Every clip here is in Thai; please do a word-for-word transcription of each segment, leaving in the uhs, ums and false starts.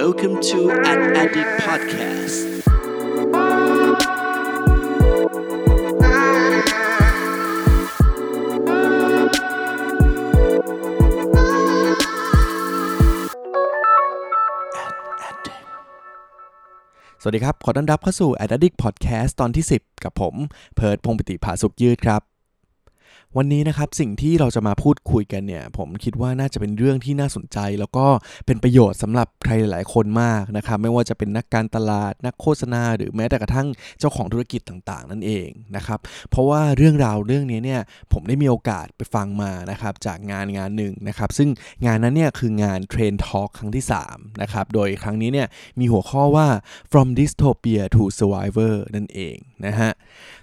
Welcome to Addict Podcast สวัสดีครับขอต้อนรับเข้าสู่ Addict Podcast ตอนที่สิบกับผมเพิร์ทพงษ์ปิติผาสุขยืดครับวันนี้นะครับสิ่งที่เราจะมาพูดคุยกันเนี่ยผมคิดว่าน่าจะเป็นเรื่องที่น่าสนใจแล้วก็เป็นประโยชน์สำหรับใครหลายๆคนมากนะครับไม่ว่าจะเป็นนักการตลาดนักโฆษณาหรือแม้แต่กระทั่งเจ้าของธุรกิจต่างๆนั่นเองนะครับเพราะว่าเรื่องราวเรื่องนี้เนี่ยผมได้มีโอกาสไปฟังมานะครับจากงานงานหนึ่งนะครับซึ่งงานนั้นเนี่ยคืองาน Trend Talk ครั้งที่สามนะครับโดยครั้งนี้เนี่ยมีหัวข้อว่า From Dystopia to Survivor นั่นเองนะฮะ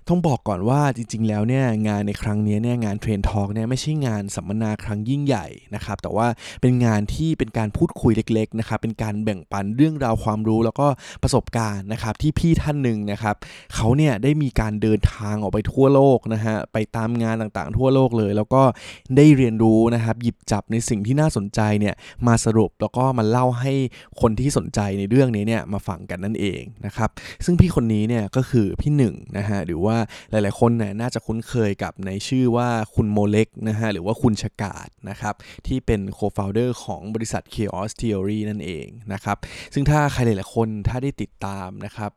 ต้องบอกก่อนว่าจริงๆแล้วเนี่ยงานในครั้งนี้เนี่ยงาน Trend Talk เนี่ยไม่ใช่งานสัมมนาครั้งยิ่งใหญ่นะครับแต่ว่าเป็นงานที่เป็นการพูดคุยเล็กๆนะครับเป็นการแบ่งปันเรื่องราวความรู้แล้วก็ประสบการณ์นะครับที่พี่ท่านหนึ่งนะครับเขาเนี่ยได้มีการเดินทางออกไปทั่วโลกนะฮะไปตามงานต่างๆทั่วโลกเลยแล้วก็ได้เรียนรู้นะครับหยิบจับในสิ่งที่น่าสนใจเนี่ยมาสรุปแล้วก็มาเล่าให้คนที่สนใจในเรื่องนี้เนี่ยมาฟังกันนั่นเองนะครับซึ่งพี่คนนี้เนี่ยก็คือพี่หนึ่งนะฮะหรือว่าหลายๆคนเนี่ยน่าจะคุ้นเคยกับในชื่อว่าคุณโมเล็กนะฮะหรือว่าคุณชกาดนะครับที่เป็นโคฟาวเดอร์ของบริษัท Chaos Theory นั่นเองนะครับซึ่งถ้าใครหลายๆคนถ้าได้ติดตามนะครับ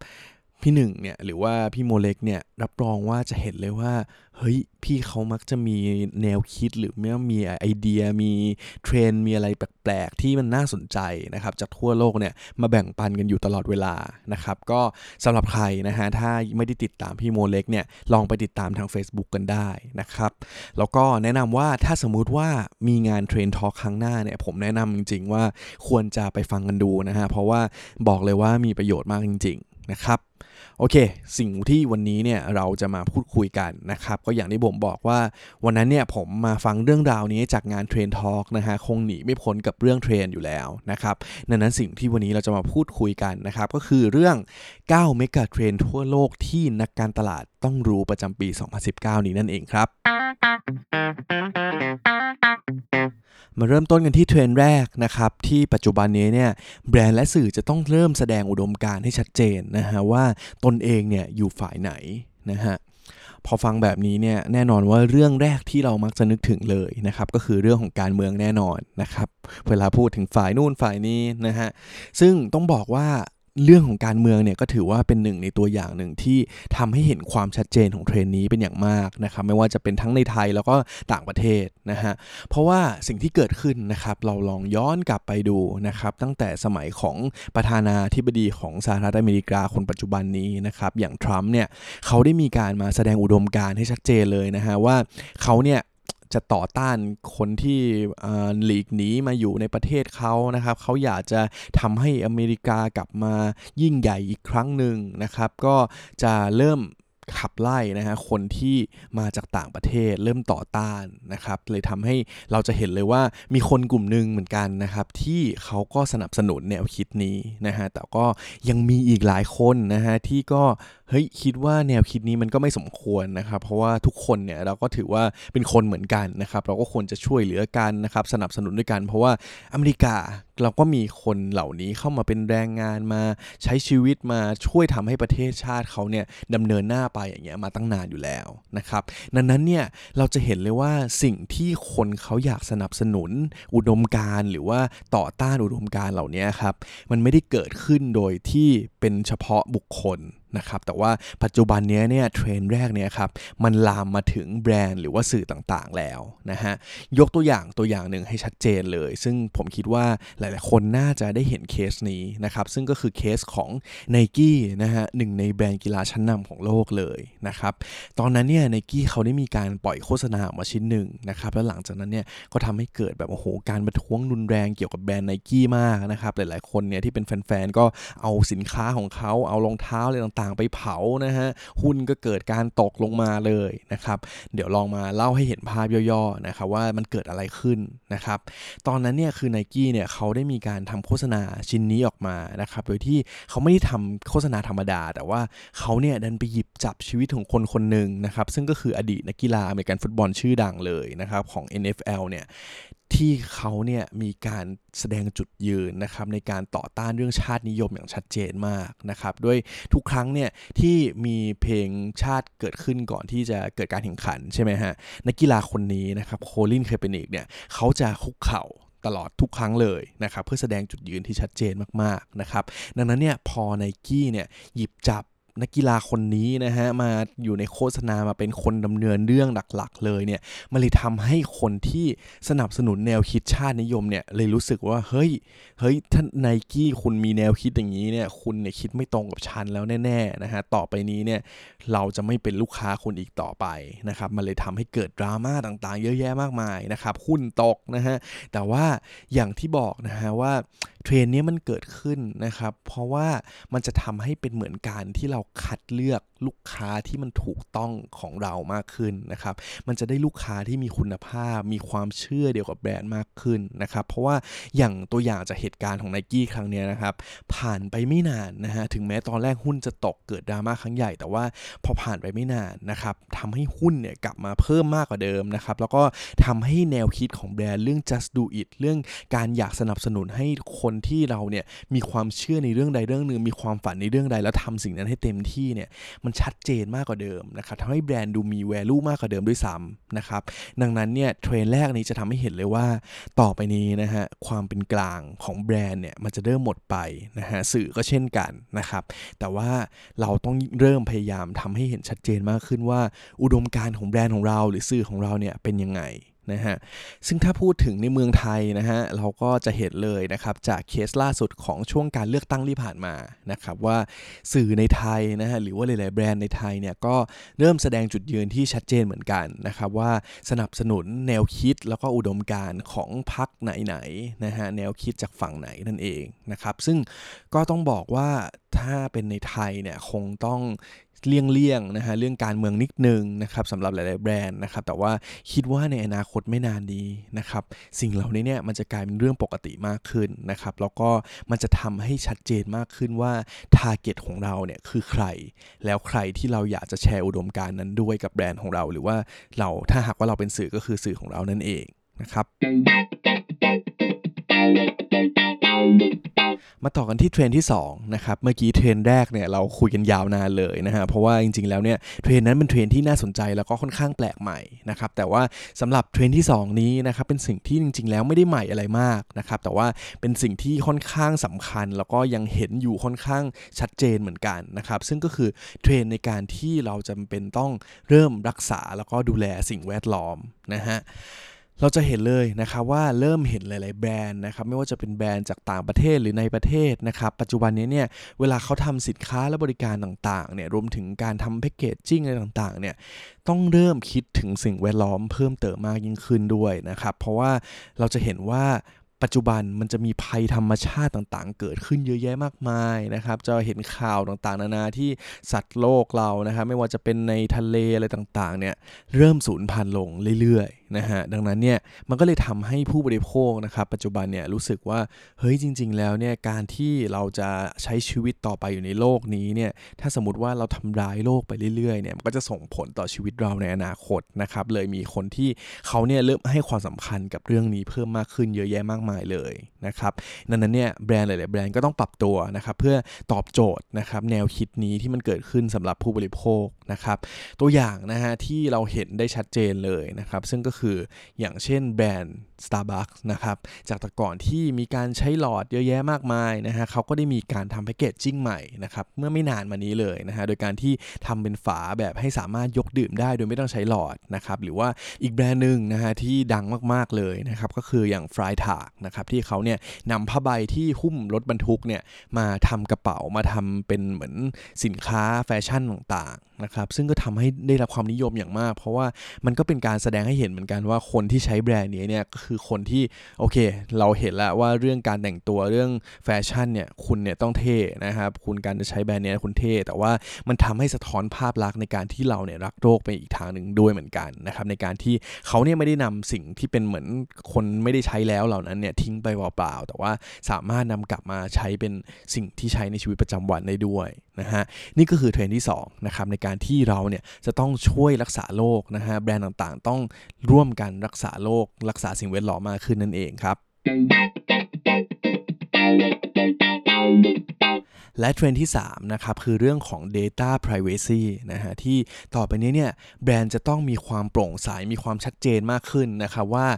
พี่หนึ่งเนี่ยหรือว่าพี่โมเล็กเนี่ยรับรองว่าจะเห็นเลยว่าเฮ้ยพี่เขามักจะมีแนวคิดหรือมีไอเดียมีเทรนด์มีอะไรแปลกๆที่มันน่าสนใจนะครับจากทั่วโลกเนี่ยมาแบ่งปันกันอยู่ตลอดเวลานะครับก็สำหรับใครนะฮะถ้าไม่ได้ติดตามพี่โมเล็กเนี่ยลองไปติดตามทาง Facebook กันได้นะครับแล้วก็แนะนำว่าถ้าสมมุติว่ามีงาน Trend Talk ครั้งหน้าเนี่ยผมแนะนำจริงๆว่าควรจะไปฟังกันดูนะฮะเพราะว่าบอกเลยว่ามีประโยชน์มากจริงๆนะครับโอเคสิ่งที่วันนี้เนี่ยเราจะมาพูดคุยกันนะครับก็อย่างที่ผมบอกว่าวันนั้นเนี่ยผมมาฟังเรื่องราวนี้จากงาน Trend Talk นะฮะคงหนีไม่พ้นกับเรื่องเทรนอยู่แล้วนะครับดังนั้นสิ่งที่วันนี้เราจะมาพูดคุยกันนะครับก็คือเรื่องเก้าเมกะเทรนทั่วโลกที่นักการตลาดต้องรู้ประจำปีสองพันสิบเก้านี้นั่นเองครับมาเริ่มต้นกันที่เทรนด์แรกนะครับที่ปัจจุบันนี้เนี่ยแบรนด์และสื่อจะต้องเริ่มแสดงอุดมการณ์ให้ชัดเจนนะฮะว่าตนเองเนี่ยอยู่ฝ่ายไหนนะฮะพอฟังแบบนี้เนี่ยแน่นอนว่าเรื่องแรกที่เรามักจะนึกถึงเลยนะครับก็คือเรื่องของการเมืองแน่นอนนะครับเวลาพูดถึงฝ่ายนู่นฝ่ายนี้นะฮะซึ่งต้องบอกว่าเรื่องของการเมืองเนี่ยก็ถือว่าเป็นหนึ่งในตัวอย่างหนึ่งที่ทำให้เห็นความชัดเจนของเทรนด์นี้เป็นอย่างมากนะครับไม่ว่าจะเป็นทั้งในไทยแล้วก็ต่างประเทศนะฮะเพราะว่าสิ่งที่เกิดขึ้นนะครับเราลองย้อนกลับไปดูนะครับตั้งแต่สมัยของประธานาธิบดีของสหรัฐอเมริกาคนปัจจุบันนี้นะครับอย่างทรัมป์เนี่ยเขาได้มีการมาแสดงอุดมการณ์ให้ชัดเจนเลยนะฮะว่าเขาเนี่ยจะต่อต้านคนที่หลีกหนีมาอยู่ในประเทศเขานะครับเขาอยากจะทำให้อเมริกากลับมายิ่งใหญ่อีกครั้งหนึ่งนะครับก็จะเริ่มขับไล่นะฮะคนที่มาจากต่างประเทศเริ่มต่อต้านนะครับเลยทำให้เราจะเห็นเลยว่ามีคนกลุ่มนึงเหมือนกันนะครับที่เขาก็สนับสนุนแนวคิดนี้นะฮะแต่ก็ยังมีอีกหลายคนนะฮะที่ก็เฮ้ยคิดว่าแนวคิดนี้มันก็ไม่สมควรนะครับเพราะว่าทุกคนเนี่ยเราก็ถือว่าเป็นคนเหมือนกันนะครับเราก็ควรจะช่วยเหลือกันนะครับสนับสนุนด้วยกันเพราะว่าอเมริกาเราก็มีคนเหล่านี้เข้ามาเป็นแรงงานมาใช้ชีวิตมาช่วยทำให้ประเทศชาติเขาเนี่ยดำเนินหน้าไปอย่างเงี้ยมาตั้งนานอยู่แล้วนะครับดังนั้นเนี่ยเราจะเห็นเลยว่าสิ่งที่คนเขาอยากสนับสนุนอุดมการณ์หรือว่าต่อต้านอุดมการณ์เหล่านี้ครับมันไม่ได้เกิดขึ้นโดยที่เป็นเฉพาะบุคคลนะครับแต่ว่าปัจจุบันนี้เนี่ยเทรนด์แรกเนี่ยครับมันลามมาถึงแบรนด์หรือว่าสื่อต่างๆแล้วนะฮะยกตัวอย่างตัวอย่างหนึ่งให้ชัดเจนเลยซึ่งผมคิดว่าหลายๆคนน่าจะได้เห็นเคสนี้นะครับซึ่งก็คือเคสของ Nike นะฮะหนึ่งในแบรนด์กีฬาชั้นนำของโลกเลยนะครับตอนนั้นเนี่ย Nike เขาได้มีการปล่อยโฆษณาออกมาชิ้นหนึ่งนะครับแล้วหลังจากนั้นเนี่ยก็ทำให้เกิดแบบโอ้โหการประท้วงรุนแรงเกี่ยวกับแบรนด์ Nike มากนะครับหลายๆคนเนี่ยที่เป็นแฟนๆก็เอาสินค้าของเขาเอารองเท้าอะไรต่างไปเผานะฮะหุ้นก็เกิดการตกลงมาเลยนะครับเดี๋ยวลองมาเล่าให้เห็นภาพย่อๆนะครับว่ามันเกิดอะไรขึ้นนะครับตอนนั้นเนี่ยคือ Nike เนี่ยเขาได้มีการทำโฆษณาชิ้นนี้ออกมานะครับโดยที่เขาไม่ได้ทำโฆษณาธรรมดาแต่ว่าเขาเนี่ยดันไปหยิบจับชีวิตของคนคนหนึ่งนะครับซึ่งก็คืออดีตนักกีฬาอเมริกันฟุตบอลชื่อดังเลยนะครับของ เอ็น เอฟ แอล เนี่ย ที่เขาเนี่ยมีการแสดงจุดยืนนะครับในการต่อต้านเรื่องชาตินิยมอย่างชัดเจนมากนะครับด้วยทุกครั้งเนี่ยที่มีเพลงชาติเกิดขึ้นก่อนที่จะเกิดการแข่งขันใช่ไหมฮะนักกีฬาคนนี้นะครับโคลิน เคเปนิกเนี่ยเขาจะคุกเข่าตลอดทุกครั้งเลยนะครับเพื่อแสดงจุดยืนที่ชัดเจนมากๆนะครับดังนั้นเนี่ยพอ Nike เนี่ยหยิบจับนักกีฬาคนนี้นะฮะมาอยู่ในโฆษณามาเป็นคนดำเนินเรื่องหลักๆเลยเนี่ยมันเลยทำให้คนที่สนับสนุนแนวคิดชาตินิยมเนี่ยเลยรู้สึกว่าเฮ้ยเฮ้ยท่าน Nike คุณมีแนวคิดอย่างนี้เนี่ยคุณเนี่ยคิดไม่ตรงกับฉันแล้วแน่ๆนะฮะต่อไปนี้เนี่ยเราจะไม่เป็นลูกค้าคุณอีกต่อไปนะครับมันเลยทำให้เกิดดราม่าต่างๆเยอะแยะมากมายนะครับหุ้นตกนะฮะแต่ว่าอย่างที่บอกนะฮะว่าเทรนด์นี้มันเกิดขึ้นนะครับเพราะว่ามันจะทำให้เป็นเหมือนการที่เราคัดเลือกลูกค้าที่มันถูกต้องของเรามากขึ้นนะครับมันจะได้ลูกค้าที่มีคุณภาพมีความเชื่อเดียวกับแบรนด์มากขึ้นนะครับเพราะว่าอย่างตัวอย่างจากเหตุการณ์ของ Nike ครั้งนี้นะครับผ่านไปไม่นานนะฮะถึงแม้ตอนแรกหุ้นจะตกเกิดดราม่าครั้งใหญ่แต่ว่าพอผ่านไปไม่นานนะครับทำให้หุ้นเนี่ยกลับมาเพิ่มมากกว่าเดิมนะครับแล้วก็ทำให้แนวคิดของแบรนด์เรื่อง just do it เรื่องการอยากสนับสนุนให้คนที่เราเนี่ยมีความเชื่อในเรื่องใดเรื่องหนึ่งมีความฝันในเรื่องใดแล้วทำสิ่งนั้นให้เต็มที่เนี่ยมันชัดเจนมากกว่าเดิมนะครับทำให้แบรนด์ดูมี value มากกว่าเดิมด้วยซ้ำนะครับดังนั้นเนี่ยเทรนด์แรกนี้จะทำให้เห็นเลยว่าต่อไปนี้นะฮะความเป็นกลางของแบรนด์เนี่ยมันจะเริ่มหมดไปนะฮะสื่อก็เช่นกันนะครับแต่ว่าเราต้องเริ่มพยายามทำให้เห็นชัดเจนมากขึ้นว่าอุดมการณ์ของแบรนด์ของเราหรือสื่อของเราเนี่ยเป็นยังไงนะฮะซึ่งถ้าพูดถึงในเมืองไทยนะฮะเราก็จะเห็นเลยนะครับจากเคสล่าสุดของช่วงการเลือกตั้งที่ผ่านมานะครับว่าสื่อในไทยนะฮะหรือว่าหลายๆแบรนด์ในไทยเนี่ยก็เริ่มแสดงจุดยืนที่ชัดเจนเหมือนกันนะครับว่าสนับสนุนแนวคิดแล้วก็อุดมการณ์ของพรรคไหนๆนะฮะแนวคิดจากฝั่งไหนนั่นเองนะครับซึ่งก็ต้องบอกว่าถ้าเป็นในไทยเนี่ยคงต้องเลี่ยงๆนะฮะเรื่องการเมืองนิดนึงนะครับสำหรับหลายๆแบรนด์นะครับแต่ว่าคิดว่าในอนาคตไม่นานนี้นะครับสิ่งเหล่านี้เนี่ยมันจะกลายเป็นเรื่องปกติมากขึ้นนะครับแล้วก็มันจะทำให้ชัดเจนมากขึ้นว่าทาร์เก็ตของเราเนี่ยคือใครแล้วใครที่เราอยากจะแชร์อุดมการณ์นั้นด้วยกับแบรนด์ของเราหรือว่าเราถ้าหากว่าเราเป็นสื่อก็คือสื่อของเรานั่นเองนะครับมาต่อกันที่เทรนด์ที่สองนะครับเมื่อกี้เทรนด์แรกเนี่ยเราคุยกันยาวนานเลยนะฮะเพราะว่าจริงๆแล้วเนี่ยเทรนด์นั้นเป็นเทรนด์ที่น่าสนใจแล้วก็ค่อนข้างแปลกใหม่นะครับแต่ว่าสำหรับเทรนด์ที่สองนี้นะครับเป็นสิ่งที่จริงๆแล้วไม่ได้ใหม่อะไรมากนะครับแต่ว่าเป็นสิ่งที่ค่อนข้างสำคัญแล้วก็ยังเห็นอยู่ค่อนข้างชัดเจนเหมือนกันนะครับซึ่งก็คือเทรนด์ในการที่เราจำเป็นต้องเริ่มรักษาแล้วก็ดูแลสิ่งแวดล้อมนะฮะเราจะเห็นเลยนะครับว่าเริ่มเห็นหลายๆแบรนด์นะครับไม่ว่าจะเป็นแบรนด์จากต่างประเทศหรือในประเทศนะครับปัจจุบันนี้เนี่ยเวลาเขาทำสินค้าและบริการต่างๆเนี่ยรวมถึงการทำแพ็คเกจจิ้งอะไรต่างๆเนี่ยต้องเริ่มคิดถึงสิ่งแวดล้อมเพิ่มเติมมากยิ่งขึ้นด้วยนะครับเพราะว่าเราจะเห็นว่าปัจจุบันมันจะมีภัยธรรมชาติต่างๆเกิดขึ้นเยอะแยะมากมายนะครับจะเห็นข่าวต่างๆนานาที่สัตว์โลกเรานะครับไม่ว่าจะเป็นในทะเลอะไรต่างๆเนี่ยเริ่มสูญพันธุ์ลงเรื่อยๆนะฮะดังนั้นเนี่ยมันก็เลยทำให้ผู้บริโภคนะครับปัจจุบันเนี่ยรู้สึกว่าเฮ้ยจริงๆแล้วเนี่ยการที่เราจะใช้ชีวิตต่อไปอยู่ในโลกนี้เนี่ยถ้าสมมติว่าเราทำร้ายโลกไปเรื่อยๆเนี่ยมันก็จะส่งผลต่อชีวิตเราในอนาคตนะครับเลยมีคนที่เขาเนี่ยเริ่มให้ความสำคัญกับเรื่องนี้เพิ่มมากขึ้นเยอะแยะมากมายเลยนะครับนั้นเนี่ยแบรนด์หลายๆแบรนด์ก็ต้องปรับตัวนะครับเพื่อตอบโจทย์นะครับแนวคิดนี้ที่มันเกิดขึ้นสำหรับผู้บริโภคนะครับตัวอย่างนะฮะที่เราเห็นได้ชัดเจนเลยนะครับซึ่งก็คืออย่างเช่นแบรนด์ Starbucks นะครับจากแต่ก่อนที่มีการใช้หลอดเยอะแยะมากมายนะฮะเขาก็ได้มีการทำแพคเกจจิ้งใหม่นะครับเมื่อไม่นานมานี้เลยนะฮะโดยการที่ทำเป็นฝาแบบให้สามารถยกดื่มได้โดยไม่ต้องใช้หลอดนะครับหรือว่าอีกแบรนด์นึงนะฮะที่ดังมากๆเลยนะครับก็คืออย่าง Freitagนะครับที่เขาเนี่ยนำผ้าใบที่หุ้มรถบรรทุกเนี่ยมาทำกระเป๋ามาทำเป็นเหมือนสินค้าแฟชั่นต่างๆนะครับซึ่งก็ทำให้ได้รับความนิยมอย่างมากเพราะว่ามันก็เป็นการแสดงให้เห็นเหมือนกันว่าคนที่ใช้แบรนด์นี้เนี่ยก็คือคนที่โอเคเราเห็นแล้วว่าเรื่องการแต่งตัวเรื่องแฟชั่นเนี่ยคุณเนี่ยต้องเท่นะครับคุณการจะใช้แบรนด์นี้คุณเท่แต่ว่ามันทำให้สะท้อนภาพลักษณ์ในการที่เราเนี่ยรักโลกไปอีกทางนึงด้วยเหมือนกันนะครับในการที่เขาเนี่ยไม่ได้นำสิ่งที่เป็นเหมือนคนไม่ได้ใช้แล้วเหล่านั้นเนี่ยทิ้งไปเปล่าๆแต่ว่าสามารถนำกลับมาใช้เป็นสิ่งที่ใช้ในชีวิตประจำวันได้ด้วย นะฮะนี่ก็คือเทรนด์ที่สองนะครับในการที่เราเนี่ยจะต้องช่วยรักษาโลกนะฮะแบรนด์ต่างๆต้องร่วมกันรักษาโลกรักษาสิ่งแวดล้อมมากขึ้นนั่นเองครับและเทรนด์ที่สามนะครับคือเรื่องของ data privacy นะฮะที่ต่อไปนี้เนี่ยแบรนด์จะต้องมีความโปร่งใสมีความชัดเจนมากขึ้นนะครับว่า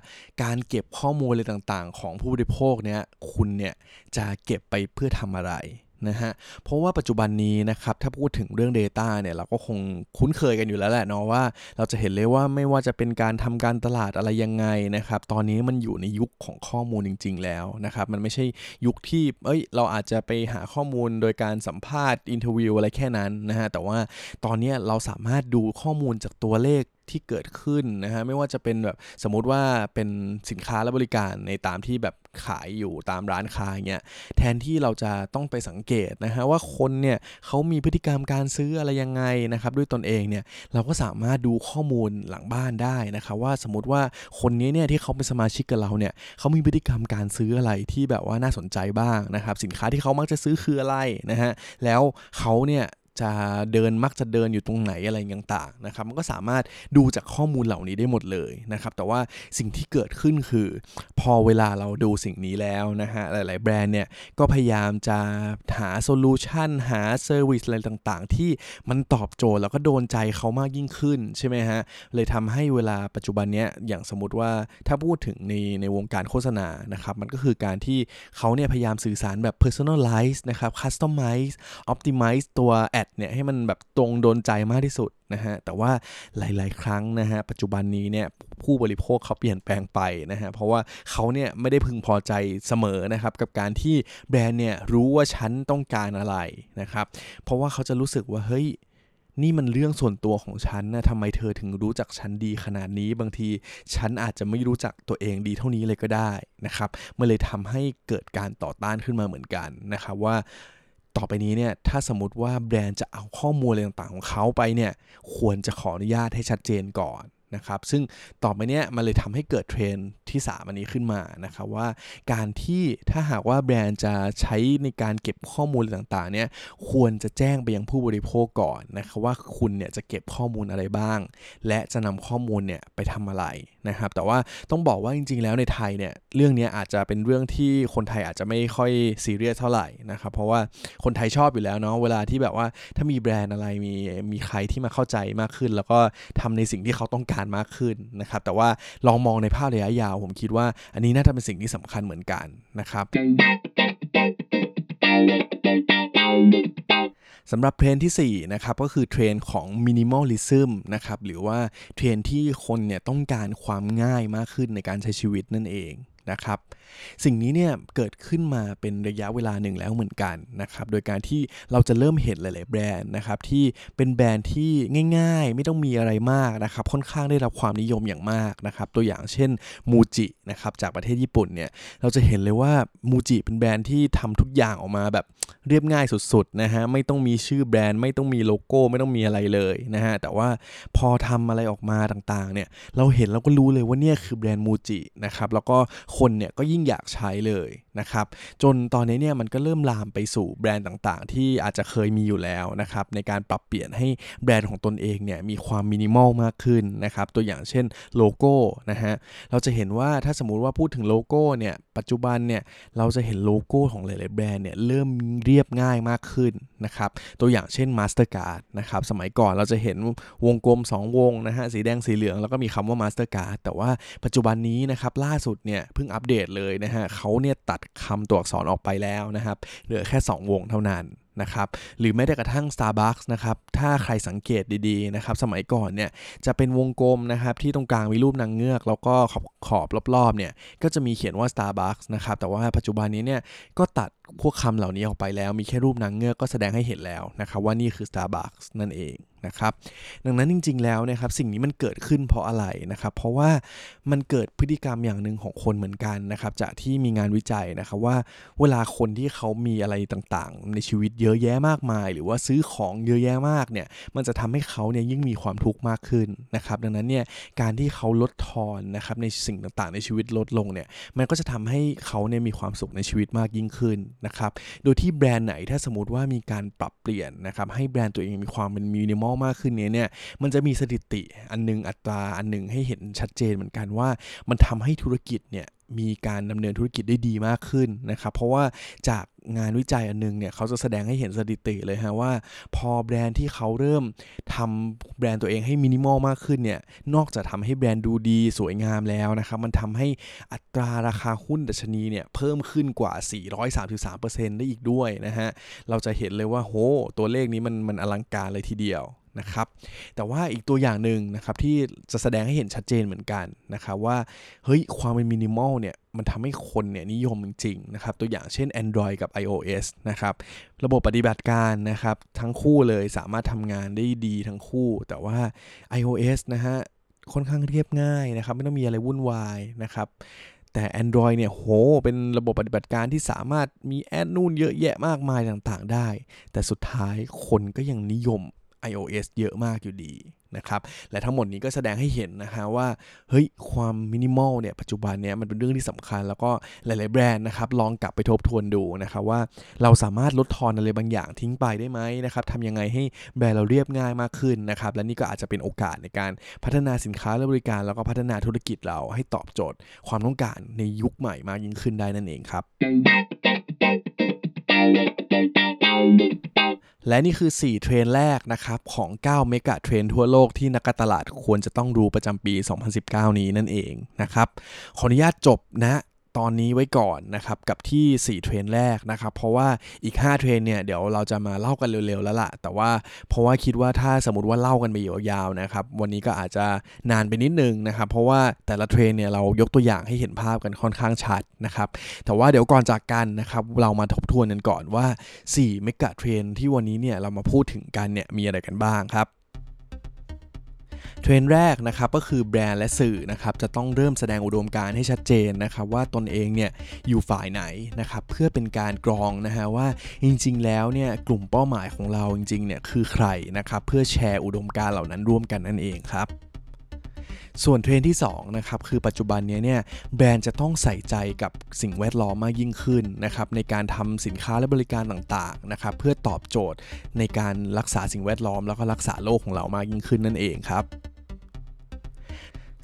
การเก็บข้อมูลอะไรต่างๆของผู้บริโภคเนี่ยคุณเนี่ยจะเก็บไปเพื่อทำอะไรนะฮะเพราะว่าปัจจุบันนี้นะครับถ้าพูดถึงเรื่อง data เนี่ยเราก็คงคุ้นเคยกันอยู่แล้วแหละเนาะว่าเราจะเห็นเลยว่าไม่ว่าจะเป็นการทำการตลาดอะไรยังไงนะครับตอนนี้มันอยู่ในยุคของข้อมูลจริงๆแล้วนะครับมันไม่ใช่ยุคที่เอ้ยเราอาจจะไปหาข้อมูลโดยการสัมภาษณ์อินเทอร์วิวอะไรแค่นั้นนะฮะแต่ว่าตอนนี้เราสามารถดูข้อมูลจากตัวเลขที่เกิดขึ้นนะฮะไม่ว่าจะเป็นแบบสมมติว่าเป็นสินค้าและบริการในตามที่แบบขายอยู่ตามร้านค้าอย่างเงี้ยแทนที่เราจะต้องไปสังเกตนะฮะว่าคนเนี่ยเขามีพฤติกรรมการซื้ออะไรยังไงนะครับด้วยตนเองเนี่ยเราก็สามารถดูข้อมูลหลังบ้านได้นะครับว่าสมมติว่าคนนี้เนี่ยที่เขาเป็นสมาชิกกับเราเนี่ยเขามีพฤติกรรมการซื้ออะไรที่แบบว่าน่าสนใจบ้างนะครับสินค้าที่เขามักจะซื้อคืออะไรนะฮะแล้วเขาเนี่ยจะเดินมักจะเดินอยู่ตรงไหนอะไรต่างๆนะครับมันก็สามารถดูจากข้อมูลเหล่านี้ได้หมดเลยนะครับแต่ว่าสิ่งที่เกิดขึ้นคือพอเวลาเราดูสิ่งนี้แล้วนะฮะหลายๆแบรนด์เนี่ยก็พยายามจะหาโซลูชันหาเซอร์วิสอะไรต่างๆที่มันตอบโจทย์แล้วก็โดนใจเขามากยิ่งขึ้นใช่ไหมฮะเลยทำให้เวลาปัจจุบันเนี้ยอย่างสมมติว่าถ้าพูดถึงในในวงการโฆษณานะครับมันก็คือการที่เขาเนี่ยพยายามสื่อสารแบบ personalize นะครับ customize optimize ตัวแอดเนี่ยให้มันแบบตรงโดนใจมากที่สุดนะฮะแต่ว่าหลายๆครั้งนะฮะปัจจุบันนี้เนี่ยผู้บริโภคเขาเปลี่ยนแปลงไปนะฮะเพราะว่าเขาเนี่ยไม่ได้พึงพอใจเสมอนะครับกับการที่แบรนด์เนี่ยรู้ว่าฉันต้องการอะไรนะครับเพราะว่าเขาจะรู้สึกว่าเฮ้ยนี่มันเรื่องส่วนตัวของฉันนะทำไมเธอถึงรู้จักฉันดีขนาดนี้บางทีฉันอาจจะไม่รู้จักตัวเองดีเท่านี้เลยก็ได้นะครับมันเลยทำให้เกิดการต่อต้านขึ้นมาเหมือนกันนะครับว่าต่อไปนี้เนี่ยถ้าสมมติว่าแบรนด์จะเอาข้อมูลอะไรต่างๆของเขาไปเนี่ยควรจะขออนุญาตให้ชัดเจนก่อนนะครับซึ่งต่อไปเนี่ยมันเลยทำให้เกิดเทรนด์ที่สามอันนี้ขึ้นมานะครับว่าการที่ถ้าหากว่าแบรนด์จะใช้ในการเก็บข้อมูลอะไรต่างๆเนี่ยควรจะแจ้งไปยังผู้บริโภคก่อนนะครับว่าคุณเนี่ยจะเก็บข้อมูลอะไรบ้างและจะนำข้อมูลเนี่ยไปทำอะไรนะครับแต่ว่าต้องบอกว่าจริงๆแล้วในไทยเนี่ยเรื่องนี้อาจจะเป็นเรื่องที่คนไทยอาจจะไม่ค่อยซีเรียสเท่าไหร่นะครับเพราะว่าคนไทยชอบอยู่แล้วเนาะเวลาที่แบบว่าถ้ามีแบรนด์อะไรมีมีใครที่มาเข้าใจมากขึ้นแล้วก็ทำในสิ่งที่เขาต้องการมากขึ้นนะครับแต่ว่าลองมองในภาพระยะยาวผมคิดว่าอันนี้น่าจะเป็นสิ่งที่สำคัญเหมือนกันนะครับสำหรับเทรนด์ที่สี่นะครับก็คือเทรนด์ของมินิมอลลิซึมนะครับหรือว่าเทรนด์ที่คนเนี่ยต้องการความง่ายมากขึ้นในการใช้ชีวิตนั่นเองนะครับสิ่งนี้เนี่ยเกิดขึ้นมาเป็นระยะเวลาหนึ่งแล้วเหมือนกันนะครับโดยการที่เราจะเริ่มเห็นหลายๆแบรนด์นะครับที่เป็นแบรนด์ที่ง่ายๆไม่ต้องมีอะไรมากนะครับค่อนข้างได้รับความนิยมอย่างมากนะครับตัวอย่างเช่นมูจินะครับจากประเทศญี่ปุ่นเนี่ยเราจะเห็นเลยว่ามูจิเป็นแบรนด์ที่ทำทุกอย่างออกมาแบบเรียบง่ายสุดๆนะฮะไม่ต้องมีชื่อแบรนด์ไม่ต้องมีโลโก้ไม่ต้องมีอะไรเลยนะฮะแต่ว่าพอทำอะไรออกมาต่างๆเนี่ยเราเห็นเราก็รู้เลยว่าเนี่ยคือแบรนด์มูจินะครับแล้วก็คนเนี่ยก็ยิ่งอยากใช้เลยนะครับจนตอนนี้เนี่ยมันก็เริ่มลามไปสู่แบรนด์ต่างๆที่อาจจะเคยมีอยู่แล้วนะครับในการปรับเปลี่ยนให้แบรนด์ของตนเองเนี่ยมีความมินิมอลมากขึ้นนะครับตัวอย่างเช่นโลโก้นะฮะเราจะเห็นว่าถ้าสมมุติว่าพูดถึงโลโก้เนี่ยปัจจุบันเนี่ยเราจะเห็นโลโก้ของหลายๆแบรนด์เนี่ยเริ่มเรียบง่ายมากขึ้นนะครับตัวอย่างเช่น MasterCard นะครับสมัยก่อนเราจะเห็นวงกลมสองวงนะฮะสีแดงสีเหลืองแล้วก็มีคำว่า MasterCard แต่ว่าปัจจุบันนี้นะครับล่าสุดเนี่ยเพิ่งอัปเดตเลยนะฮะเขาเนี่ยตัดคำตัวอักษรออกไปแล้วนะครับเหลือแค่สองวงเท่านั้นนะครับหรือแม้แต่กระทั่ง Starbucks นะครับถ้าใครสังเกตดีๆนะครับสมัยก่อนเนี่ยจะเป็นวงกลมนะครับที่ตรงกลางมีรูปนางเงือกแล้วก็ขอบขอบรอบๆเนี่ยก็จะมีเขียนว่า Starbucks นะครับแต่ว่าปัจจุบันนี้เนี่ยก็ตัดพวกคำเหล่านี้ออกไปแล้วมีแค่รูปนางเงือกก็แสดงให้เห็นแล้วนะครับว่านี่คือ Starbucks นั่นเองนะครับดังนั้นจริงๆแล้วนะครับสิ่งนี้มันเกิดขึ้นเพราะอะไรนะครับเพราะว่ามันเกิดพฤติกรรมอย่างนึงของคนเหมือนกันนะครับจากที่มีงานวิจัยนะครับว่าเวลาคนที่เขามีอะไรต่างๆในชีวิต เยอะแยะมากมายหรือว่าซื้อของเยอะแยะมากเนี่ยมันจะทำให้เขาเนี่ยยิ่งมีความทุกข์มากขึ้นนะครับดังนั้นเนี่ยการที่เขาลดทอนนะครับในสิ่งต่างๆในชีวิตลดลงเนี่ยมันก็จะทำให้เขาเนี่ยมีความสุขในชีวิตมากยิ่งขึ้นนะครับโดยที่แบรนด์ไหนถ้าสมมติว่ามีการปรับเปลี่ยนนะครับให้แบรนด์ตัวเองมีความเป็นมินิมอลมากขึ้นเนี่ยเนี่ยมันจะมีสถิติอันนึงอัตราอันนึงให้เห็นชัดเจนเหมือนกันว่ามันทำให้ธุรกิจเนี่ยมีการดำเนินธุรกิจได้ดีมากขึ้นนะครับเพราะว่าจากงานวิจัยอันนึงเนี่ยเขาจะแสดงให้เห็นสถิติเลยฮะว่าพอแบรนด์ที่เขาเริ่มทำแบรนด์ตัวเองให้มินิมอลมากขึ้นเนี่ยนอกจากทำให้แบรนด์ดูดีสวยงามแล้วนะครับมันทำให้อัตราราคาหุ้นดัชนีเนี่ยเพิ่มขึ้นกว่า สี่ร้อยสามสิบสามเปอร์เซ็นต์ ได้อีกด้วยนะฮะเราจะเห็นเลยว่าโหตัวเลขนี้มันมันอลังการเลยทีเดียวนะครับแต่ว่าอีกตัวอย่างหนึ่งนะครับที่จะแสดงให้เห็นชัดเจนเหมือนกันนะครับว่าเฮ้ยความเป็นมินิมอลเนี่ยมันทำให้คนเนี่ยนิยมจริงๆนะครับตัวอย่างเช่น Android กับ iOS นะครับระบบปฏิบัติการนะครับทั้งคู่เลยสามารถทำงานได้ดีทั้งคู่แต่ว่า iOS นะฮะค่อนข้างเรียบง่ายนะครับไม่ต้องมีอะไรวุ่นวายนะครับแต่ Android เนี่ยโหเป็นระบบปฏิบัติการที่สามารถมีแอดนู่นเยอะแยะมากมายต่างๆได้แต่สุดท้ายคนก็ยังนิยมiOS เยอะมากอยู่ดีนะครับและทั้งหมดนี้ก็แสดงให้เห็นนะฮะว่าเฮ้ยความมินิมอลเนี่ยปัจจุบันเนี่ยมันเป็นเรื่องที่สำคัญแล้วก็หลายๆแบรนด์นะครับลองกลับไปทบทวนดูนะครับว่าเราสามารถลดทอนอะไรบางอย่างทิ้งไปได้ไหมนะครับทำยังไงให้แบรนด์เราเรียบง่ายมากขึ้นนะครับและนี่ก็อาจจะเป็นโอกาสในการพัฒนาสินค้าและบริการแล้วก็พัฒนาธุรกิจเราให้ตอบโจทย์ความต้องการในยุคใหม่มากยิ่งขึ้นได้นั่นเองครับและนี่คือสี่เทรนด์แรกนะครับของเก้าเมกะเทรนด์ทั่วโลกที่นักการตลาดควรจะต้องรู้ประจำปีสองพันสิบเก้านี้นั่นเองนะครับขออนุญาตจบนะตอนนี้ไว้ก่อนนะครับกับที่สี่เทรนด์แรกนะครับเพราะว่าอีกห้าเทรนด์เนี่ยเดี๋ยวเราจะมาเล่ากันเร็วๆแล้วล่ะแต่ว่าเพราะว่าคิดว่าถ้าสมมุติว่าเล่ากันไปยาวๆนะครับวันนี้ก็อาจจะนานไปนิดนึงนะครับเพราะว่าแต่ละเทรนด์เนี่ยเรายกตัวอย่างให้เห็นภาพกันค่อนข้างชัดนะครับแต่ว่าเดี๋ยวก่อนจากกันนะครับเรามาทบทวนกันก่อนว่าสี่เมกะเทรนด์ที่วันนี้เนี่ยเรามาพูดถึงกันเนี่ยมีอะไรกันบ้างครับเทรนด์แรกนะครับก็คือแบรนด์และสื่อนะครับจะต้องเริ่มแสดงอุดมการณ์ให้ชัดเจนนะครับว่าตนเองเนี่ยอยู่ฝ่ายไหนนะครับเพื่อเป็นการกรองนะฮะว่าจริงๆแล้วเนี่ยกลุ่มเป้าหมายของเราจริงๆเนี่ยคือใครนะครับเพื่อแชร์อุดมการณ์เหล่านั้นร่วมกันนั่นเองครับส่วนเทรนด์ที่สองนะครับคือปัจจุบันนี้เนี่ยแบรนด์จะต้องใส่ใจกับสิ่งแวดล้อมมากยิ่งขึ้นนะครับในการทำสินค้าและบริการต่างๆนะครับเพื่อตอบโจทย์ในการรักษาสิ่งแวดล้อมแล้วก็รักษาโลกของเรามากยิ่งขึ้นนั่นเองครับ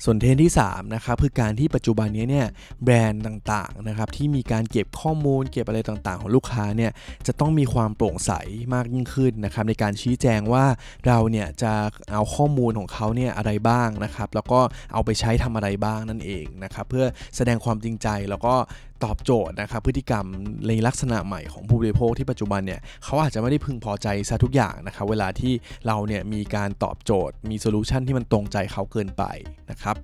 ส่วนเทรนด์ที่สามนะครับคือการที่ปัจจุบันนี้เนี่ยแบรนด์ต่างๆนะครับที่มีการเก็บข้อมูลเก็บอะไรต่างๆของลูกค้าเนี่ยจะต้องมีความโปร่งใสมากยิ่งขึ้นนะครับในการชี้แจงว่าเราเนี่ยจะเอาข้อมูลของเขาเนี่ยอะไรบ้างนะครับแล้วก็เอาไปใช้ทำอะไรบ้างนั่นเองนะครับเพื่อแสดงความจริงใจแล้วก็ตอบโจทย์นะครับพฤติกรรมในลักษณะใหม่ของผู้บริโภคที่ปัจจุบันเนี่ยเขาอาจจะไม่ได้พึงพอใจซะทุกอย่างนะครับเวลาที่เราเนี่ยมีการตอบโจทย์มีโซลูชันที่มันตรงใจเขาเกินไปนะครับ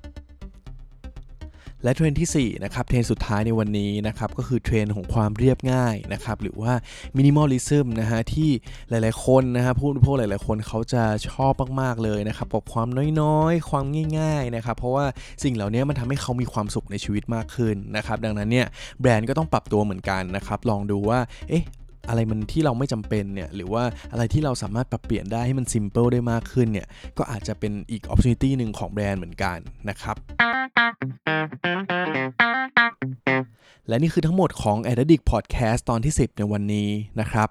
และเทรนด์ที่สี่นะครับเทรนด์สุดท้ายในวันนี้นะครับก็คือเทรนด์ของความเรียบง่ายนะครับหรือว่ามินิมอลลิซึมนะฮะที่หลายๆคนนะฮะผู้บริโภคหลายๆคนเขาจะชอบมากๆเลยนะครับกับความน้อยๆความง่ายๆนะครับเพราะว่าสิ่งเหล่านี้มันทำให้เขามีความสุขในชีวิตมากขึ้นนะครับดังนั้นเนี่ยแบรนด์ก็ต้องปรับตัวเหมือนกันนะครับลองดูว่าเอ๊ะอะไรมันที่เราไม่จำเป็นเนี่ยหรือว่าอะไรที่เราสามารถปรับเปลี่ยนได้ให้มันซิมเปิลได้มากขึ้นเนี่ยก็อาจจะเป็นอีกออปปอร์ทูนิตี้นึงของแบรนด์เหมือนกันนะครับและนี่คือทั้งหมดของ Addict Podcast ตอนที่สิบในวันนี้นะครับ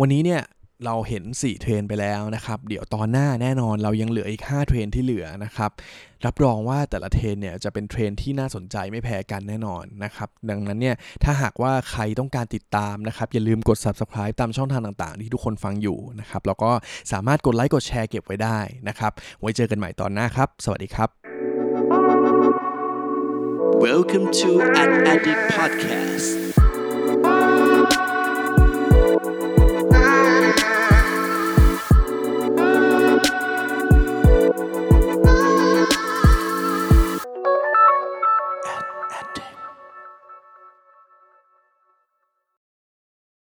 วันนี้เนี่ยเราเห็นสี่เทรนไปแล้วนะครับเดี๋ยวตอนหน้าแน่นอนเรายังเหลืออีกห้าเทรนที่เหลือนะครับรับรองว่าแต่ละเทรนเนี่ยจะเป็นเทรนที่น่าสนใจไม่แพ้กันแน่นอนนะครับดังนั้นเนี่ยถ้าหากว่าใครต้องการติดตามนะครับอย่าลืมกด Subscribe ตามช่องทางต่างๆที่ทุกคนฟังอยู่นะครับแล้วก็สามารถกดไลค์กดแชร์เก็บไว้ได้นะครับไว้เจอกันใหม่ตอนหน้าครับสวัสดีครับ Welcome to Addict Podcast